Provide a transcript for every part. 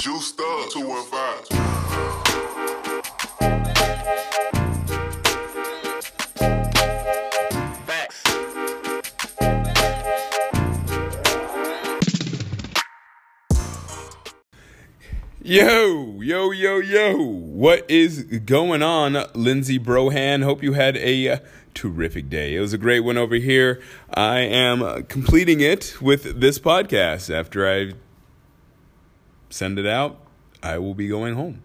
Juiced up 215. Facts. Yo. What is going on, Lindsey Brohan? Hope you had a terrific day. It was a great one over here. I am completing it with this podcast. After I send it out, I will be going home.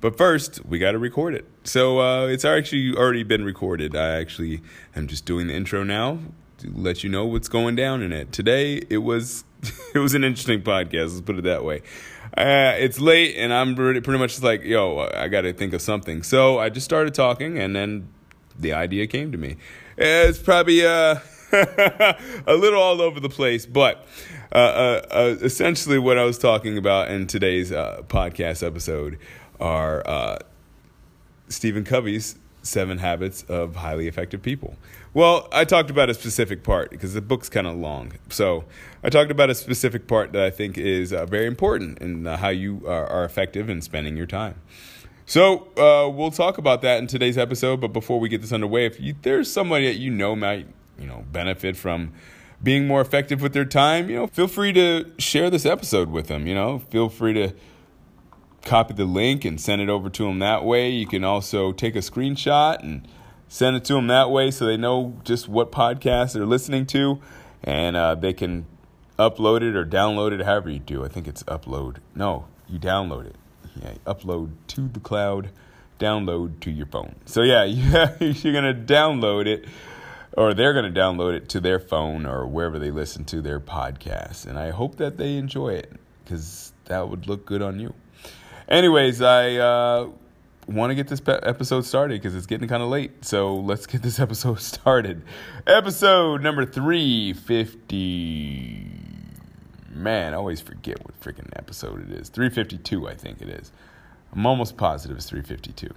But first, we got to record it. So it's actually already been recorded. I actually am just doing the intro now to let you know what's going down in it. Today, it was an interesting podcast. Let's put it that way. It's late, and I'm pretty much just like, yo, I got to think of something. So I just started talking, and then the idea came to me. It's probably a little all over the place, but essentially what I was talking about in today's podcast episode are Stephen Covey's 7 Habits of Highly Effective People. Well, I talked about a specific part because the book's kind of long. So I talked about a specific part that I think is very important in how you are effective in spending your time. So we'll talk about that in today's episode. But before we get this underway, if there's somebody that you know might benefit from being more effective with their time, feel free to share this episode with them. Feel free to copy the link and send it over to them that way. You can also take a screenshot and send it to them that way so they know just what podcast they're listening to, and they can upload it or download it, however you do. I think it's upload. No, you download it. Yeah, upload to the cloud, download to your phone. So yeah, you're going to download it, or they're going to download it to their phone or wherever they listen to their podcast. And I hope that they enjoy it because that would look good on you. Anyways, I want to get this episode started because it's getting kind of late. So let's get this episode started. Episode number 350. Man, I always forget what freaking episode it is. 352, I think it is. I'm almost positive it's 352.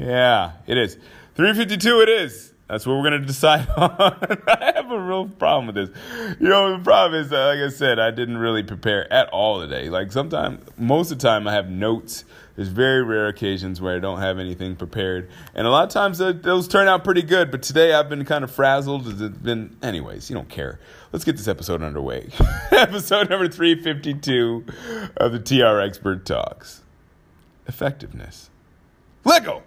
Yeah, it is. 352 it is. That's what we're going to decide on. I have a real problem with this. The problem is, like I said, I didn't really prepare at all today. Like sometimes, most of the time I have notes. There's very rare occasions where I don't have anything prepared. And a lot of times those turn out pretty good. But today I've been kind of frazzled. It's been, anyways, you don't care. Let's get this episode underway. Episode number 352 of the TR Expert Talks. Effectiveness. Let go!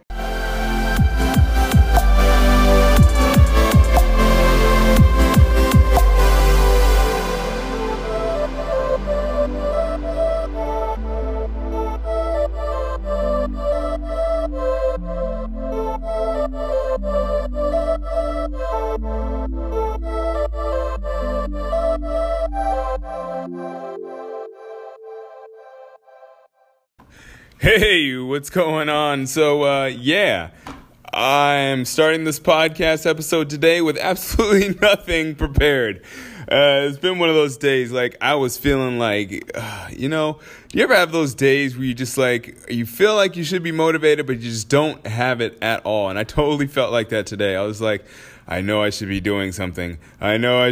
Hey, what's going on? So, I'm starting this podcast episode today with absolutely nothing prepared. It's been one of those days, like, I was feeling like, do you ever have those days where you just, like, you feel like you should be motivated, but you just don't have it at all? And I totally felt like that today. I was like, I know I should be doing something. And, I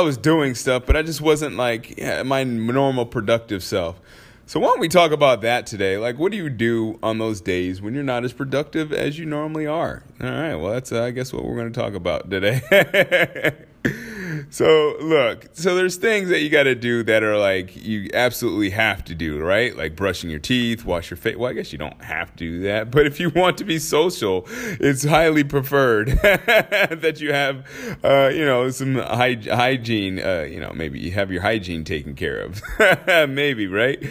was doing stuff, but I just wasn't, like, my normal productive self. So why don't we talk about that today? Like, what do you do on those days when you're not as productive as you normally are? All right, well, that's, I guess, what we're going to talk about today. So, look, there's things that you got to do that are, like, you absolutely have to do, right? Like brushing your teeth, wash your face. Well, I guess you don't have to do that. But if you want to be social, it's highly preferred that you have, some hygiene, maybe you have your hygiene taken care of. Maybe, right?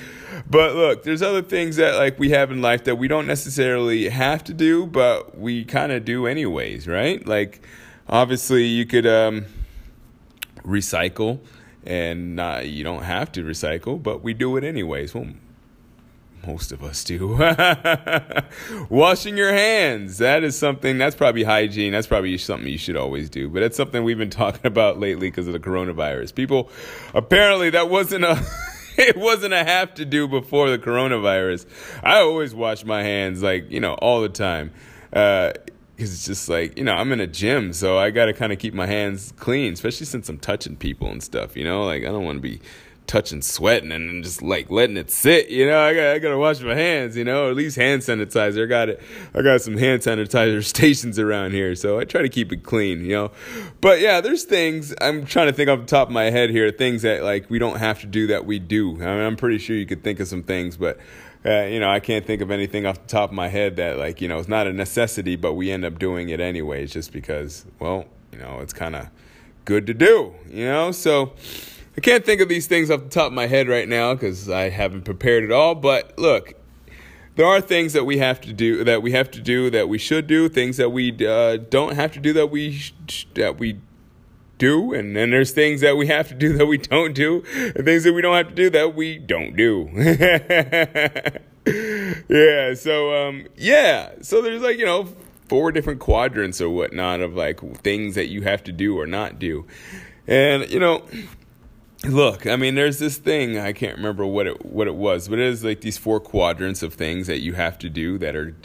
But look, there's other things that like we have in life that we don't necessarily have to do, but we kind of do anyways, right? Like obviously you could recycle and you don't have to recycle, but we do it anyways. Well, most of us do. Washing your hands. That is something that's probably hygiene. That's probably something you should always do. But that's something we've been talking about lately because of the coronavirus. People, apparently that wasn't a... It wasn't a have to do before the coronavirus. I always wash my hands, all the time. Because it's just like, you know, I'm in a gym, so I got to kind of keep my hands clean, especially since I'm touching people and stuff, you know? Like, I don't want to be touching, sweating, and then just, like, letting it sit, you know? I got to wash my hands, you know? Or at least hand sanitizer. I got some hand sanitizer stations around here, so I try to keep it clean, you know? But, yeah, there's things, I'm trying to think off the top of my head here, things that, like, we don't have to do that we do. I mean, I'm pretty sure you could think of some things, but... you know, I can't think of anything off the top of my head that, like, you know, it's not a necessity, but we end up doing it anyways just because, well, you know, it's kind of good to do, you know? So I can't think of these things off the top of my head right now because I haven't prepared at all. But look, there are things that we have to do, that we have to do, that we should do, things that we don't have to do, that we do, and then there's things that we have to do that we don't do, and things that we don't have to do that we don't do. Yeah, so so there's, like, you know, 4 different quadrants or whatnot of, like, things that you have to do or not do. And, you know, look, I mean, there's this thing, I can't remember what it was, but it is like these 4 quadrants of things that you have to do that are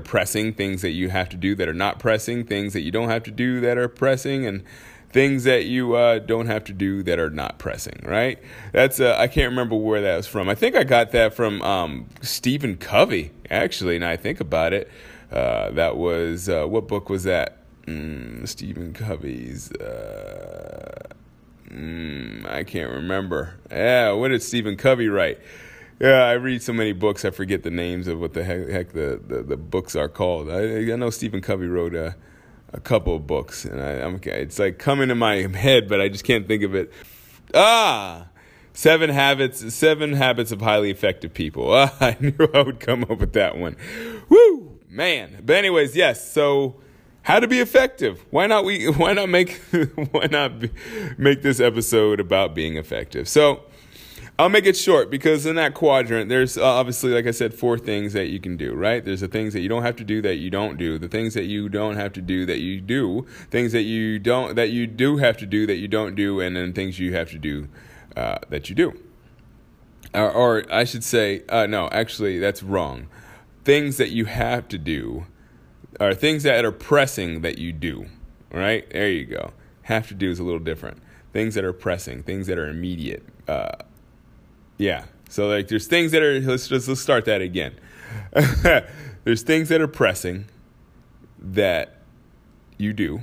pressing, things that you have to do that are not pressing, things that you don't have to do that are pressing, and things that you don't have to do that are not pressing, right? That's I can't remember where that was from. I think I got that from Stephen Covey, actually. Now I think about it, that was what book was that? Stephen Covey's. I can't remember. Yeah, what did Stephen Covey write? Yeah, I read so many books, I forget the names of what the heck the books are called. I know Stephen Covey wrote a couple of books, and it's like coming to my head, but I just can't think of it. 7 Habits of Highly Effective People. I knew I would come up with that one. Woo, man. But anyways, yes, so... how to be effective. Why not make this episode about being effective? So I'll make it short, because in that quadrant, there's obviously, like I said, 4 things that you can do, right? There's the things that you don't have to do that you don't do, the things that you don't have to do that you do, things that you don't that you do have to do that you don't do, and then things you have to do that you do. Or I should say, no, actually, that's wrong. Things that you have to do are things that are pressing that you do, right? There you go. Have to do is a little different. Things that are pressing, things that are immediate. Yeah. So, like, there's things that are, let's start that again. There's things that are pressing that you do.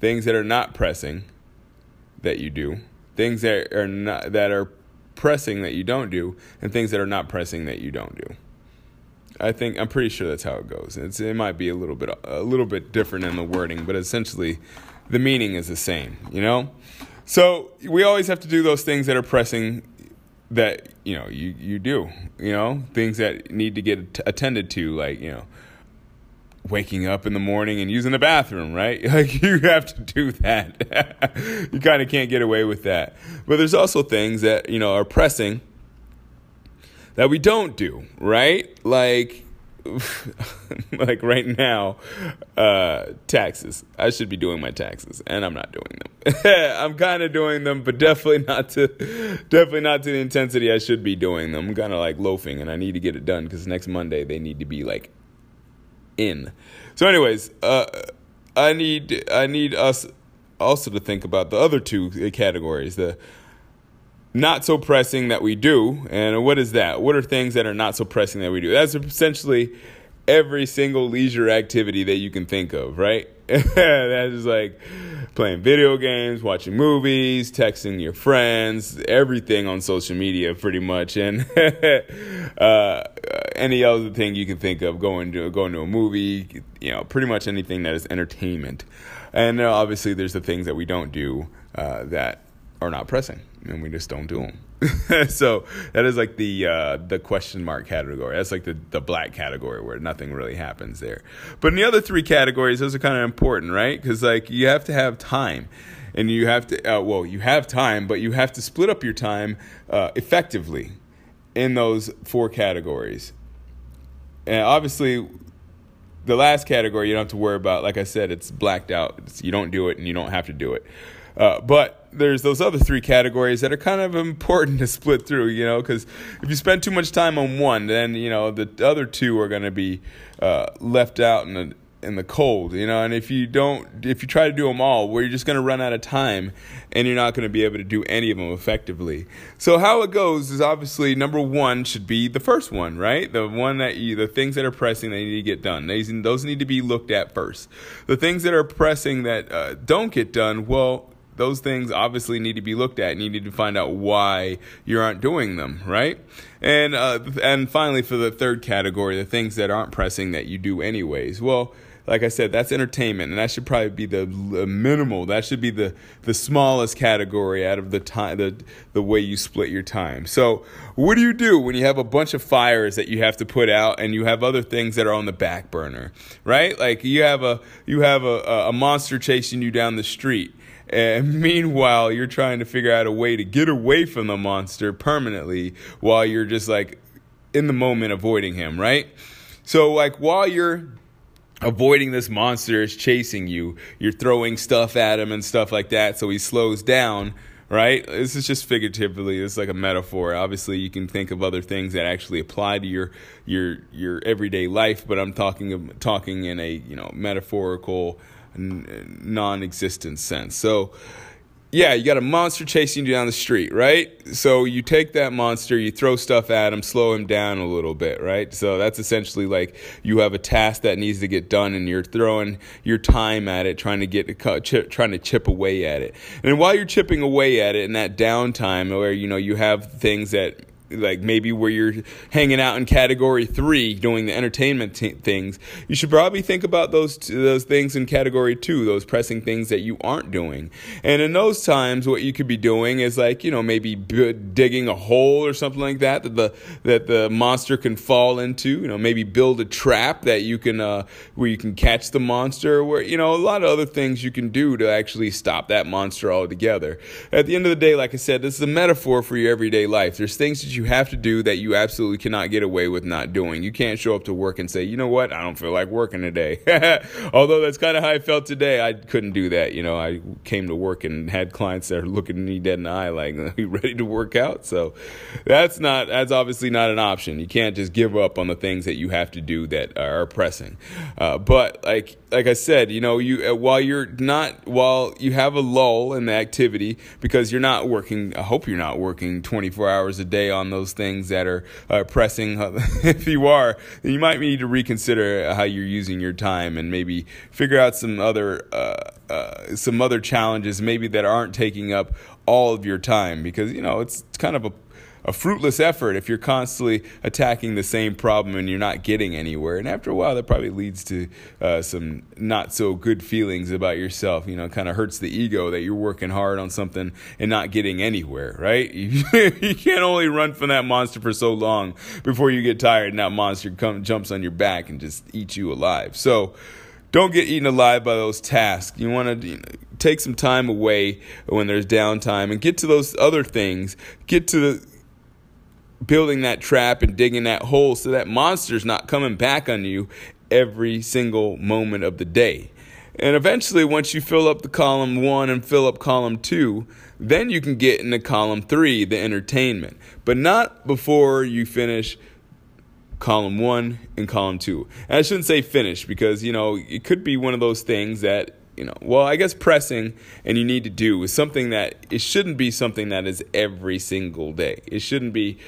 Things that are not pressing that you do. Things that are not, that are pressing that you don't do. And things that are not pressing that you don't do. I'm pretty sure that's how it goes. It might be a little bit different in the wording, but essentially the meaning is the same, you know? So we always have to do those things that are pressing that, you know, you do, you know, things that need to get attended to, like, you know, waking up in the morning and using the bathroom, right? Like, you have to do that. You kind of can't get away with that. But there's also things that, you know, are pressing that we don't do, right? Like right now, taxes. I should be doing my taxes, and I'm not doing them. I'm kind of doing them, but definitely not to the intensity I should be doing them. I'm kind of like loafing, and I need to get it done because next Monday they need to be, like, in. So, anyways, I need us also to think about the other 2 categories. The not so pressing that we do, and what is that? What are things that are not so pressing that we do? That's essentially every single leisure activity that you can think of, right? That is like playing video games, watching movies, texting your friends, everything on social media pretty much, and any other thing you can think of, going to a movie, you know, pretty much anything that is entertainment. And obviously there's the things that we don't do that are not pressing, and we just don't do them. So that is like the question mark category. That's like the black category where nothing really happens there. But in the other 3 categories, those are kind of important, right? Because, like, you have to have time, and you have to you have time, but you have to split up your time effectively in those 4 categories. And obviously, the last category you don't have to worry about. Like I said, it's blacked out. You don't do it, and you don't have to do it. But there's those other three categories that are kind of important to split through, you know, because if you spend too much time on one, then, you know, the other two are going to be left out in the cold, you know. And if you try to do them all, well, you're just going to run out of time and you're not going to be able to do any of them effectively. So how it goes is obviously number one should be the first one, right? The one that the things that are pressing, they need to get done. Those need to be looked at first. The things that are pressing that don't get done, well, those things obviously need to be looked at, and you need to find out why you aren't doing them, right? And finally, for the third category, the things that aren't pressing that you do anyways. Well, like I said, that's entertainment, and that should probably be the minimal. That should be the smallest category out of the time, the way you split your time. So what do you do when you have a bunch of fires that you have to put out, and you have other things that are on the back burner, right? Like you have a monster chasing you down the street. And meanwhile, you're trying to figure out a way to get away from the monster permanently while you're just like in the moment avoiding him, right? So like while you're avoiding this monster is chasing you, you're throwing stuff at him and stuff like that, so he slows down, right? This is just figuratively, it's like a metaphor. Obviously, you can think of other things that actually apply to your everyday life, but I'm talking in a, you know, metaphorical non-existent sense. So yeah, you got a monster chasing you down the street, right? So you take that monster, you throw stuff at him, slow him down a little bit, right? So that's essentially like you have a task that needs to get done, and you're throwing your time at it, trying to chip away at it. And while you're chipping away at it in that downtime, where, you know, you have things that, like maybe where you're hanging out in category 3 doing the entertainment things, you should probably think about those things in category 2, those pressing things that you aren't doing. And in those times, what you could be doing is, like, you know, maybe digging a hole or something like that that the monster can fall into. You know, maybe build a trap that you can where you can catch the monster. Where, you know, a lot of other things you can do to actually stop that monster altogether. At the end of the day, like I said, this is a metaphor for your everyday life. There's things that you have to do that you absolutely cannot get away with not doing. You can't show up to work and say, you know what, I don't feel like working today. Although that's kind of how I felt today. I couldn't do that. You know, I came to work and had clients that are looking me dead in the eye like, are you ready to work out? So that's obviously not an option. You can't just give up on the things that you have to do that are pressing. But like I said, you know, while you have a lull in the activity because you're not working, I hope you're not working 24 hours a day on those things that are pressing. If you are, then you might need to reconsider how you're using your time and maybe figure out some other challenges maybe that aren't taking up all of your time, because, you know, it's kind of a fruitless effort if you're constantly attacking the same problem and you're not getting anywhere. And after a while, that probably leads to some not so good feelings about yourself. You know, it kind of hurts the ego that you're working hard on something and not getting anywhere, right? You can't only run from that monster for so long before you get tired and that monster jumps on your back and just eats you alive. So don't get eaten alive by those tasks. You want to, you know, take some time away when there's downtime and get to those other things. Get to the building that trap and digging that hole so that monster's not coming back on you every single moment of the day. And eventually, once you fill up the column 1 and fill up column 2, then you can get into column 3, the entertainment. But not before you finish column 1 and column 2. And I shouldn't say finish, because, you know, it could be one of those things that, you know, well, I guess pressing and you need to do is something that, it shouldn't be something that is every single day. It shouldn't be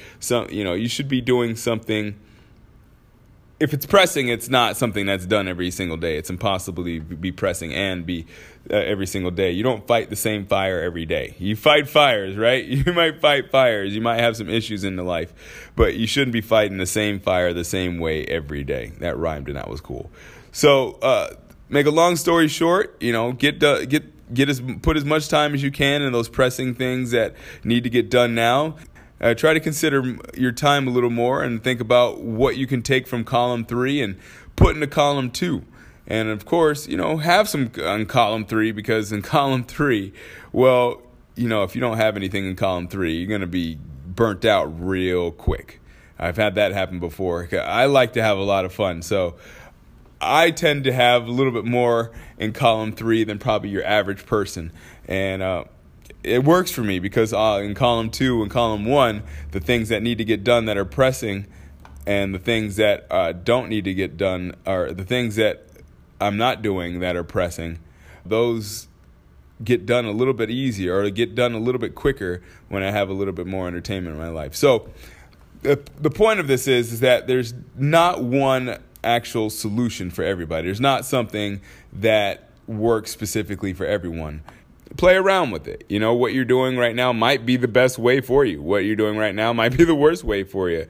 you know, you should be doing something. If it's pressing, it's not something that's done every single day. It's impossible to be pressing and be every single day. You don't fight the same fire every day. You fight fires, right? You might fight fires. You might have some issues in the life, but you shouldn't be fighting the same fire the same way every day. That rhymed and that was cool. So, make a long story short, you know, put as much time as you can in those pressing things that need to get done now. Try to consider your time a little more and think about what you can take from column 3 and put into column 2. And of course, you know, have some on column 3, because in column 3, well, you know, if you don't have anything in column 3, you're going to be burnt out real quick. I've had that happen before. I like to have a lot of fun, so I tend to have a little bit more in column 3 than probably your average person. And it works for me because in column 2 and column 1, the things that need to get done that are pressing and the things that don't need to get done are the things that I'm not doing that are pressing. Those get done a little bit easier or get done a little bit quicker when I have a little bit more entertainment in my life. So the point of this is that there's not one actual solution for everybody. There's not something that works specifically for everyone. Play around with it. You know, what you're doing right now might be the best way for you. What you're doing right now might be the worst way for you.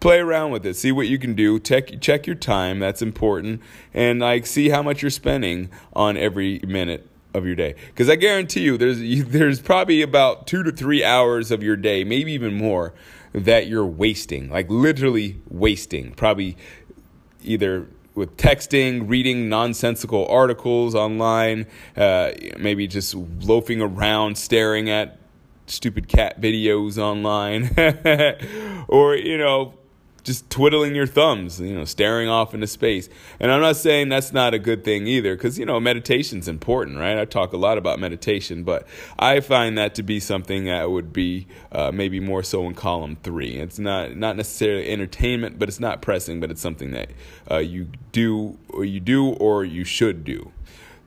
Play around with it. See what you can do. Check your time. That's important. And like, see how much you're spending on every minute of your day. Because I guarantee you, there's probably about 2 to 3 hours of your day, maybe even more, that you're wasting. Like literally wasting. Probably either with texting, reading nonsensical articles online, maybe just loafing around, staring at stupid cat videos online, or, you know, just twiddling your thumbs, you know, staring off into space. And I'm not saying that's not a good thing either, because, you know, meditation's important, right? I talk a lot about meditation, but I find that to be something that would be maybe more so in column 3. It's not necessarily entertainment, but it's not pressing, but it's something that you should do.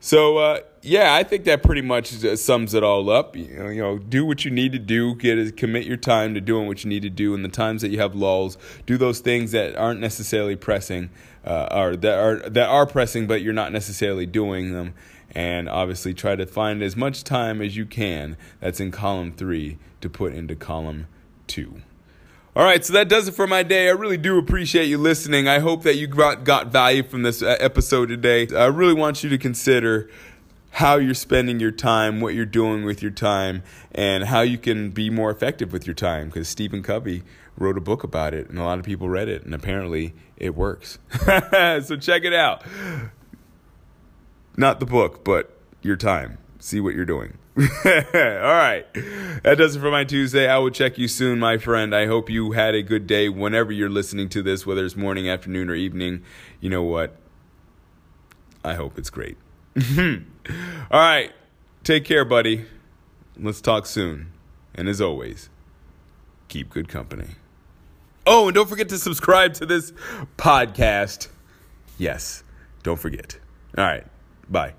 So, yeah, I think that pretty much sums it all up. You know, do what you need to do. Commit your time to doing what you need to do. And the times that you have lulls, do those things that aren't necessarily pressing, or that are pressing, but you're not necessarily doing them. And obviously, try to find as much time as you can that's in column 3 to put into column 2. All right, so that does it for my day. I really do appreciate you listening. I hope that you got value from this episode today. I really want you to consider how you're spending your time, what you're doing with your time, and how you can be more effective with your time, because Stephen Covey wrote a book about it, and a lot of people read it, and apparently it works. So check it out. Not the book, but your time. See what you're doing. All right. That does it for my Tuesday. I will check you soon, my friend. I hope you had a good day whenever you're listening to this, whether it's morning, afternoon, or evening. You know what? I hope it's great. All right. Take care, buddy. Let's talk soon. And as always, keep good company. Oh, and don't forget to subscribe to this podcast. Yes. Don't forget. All right. Bye.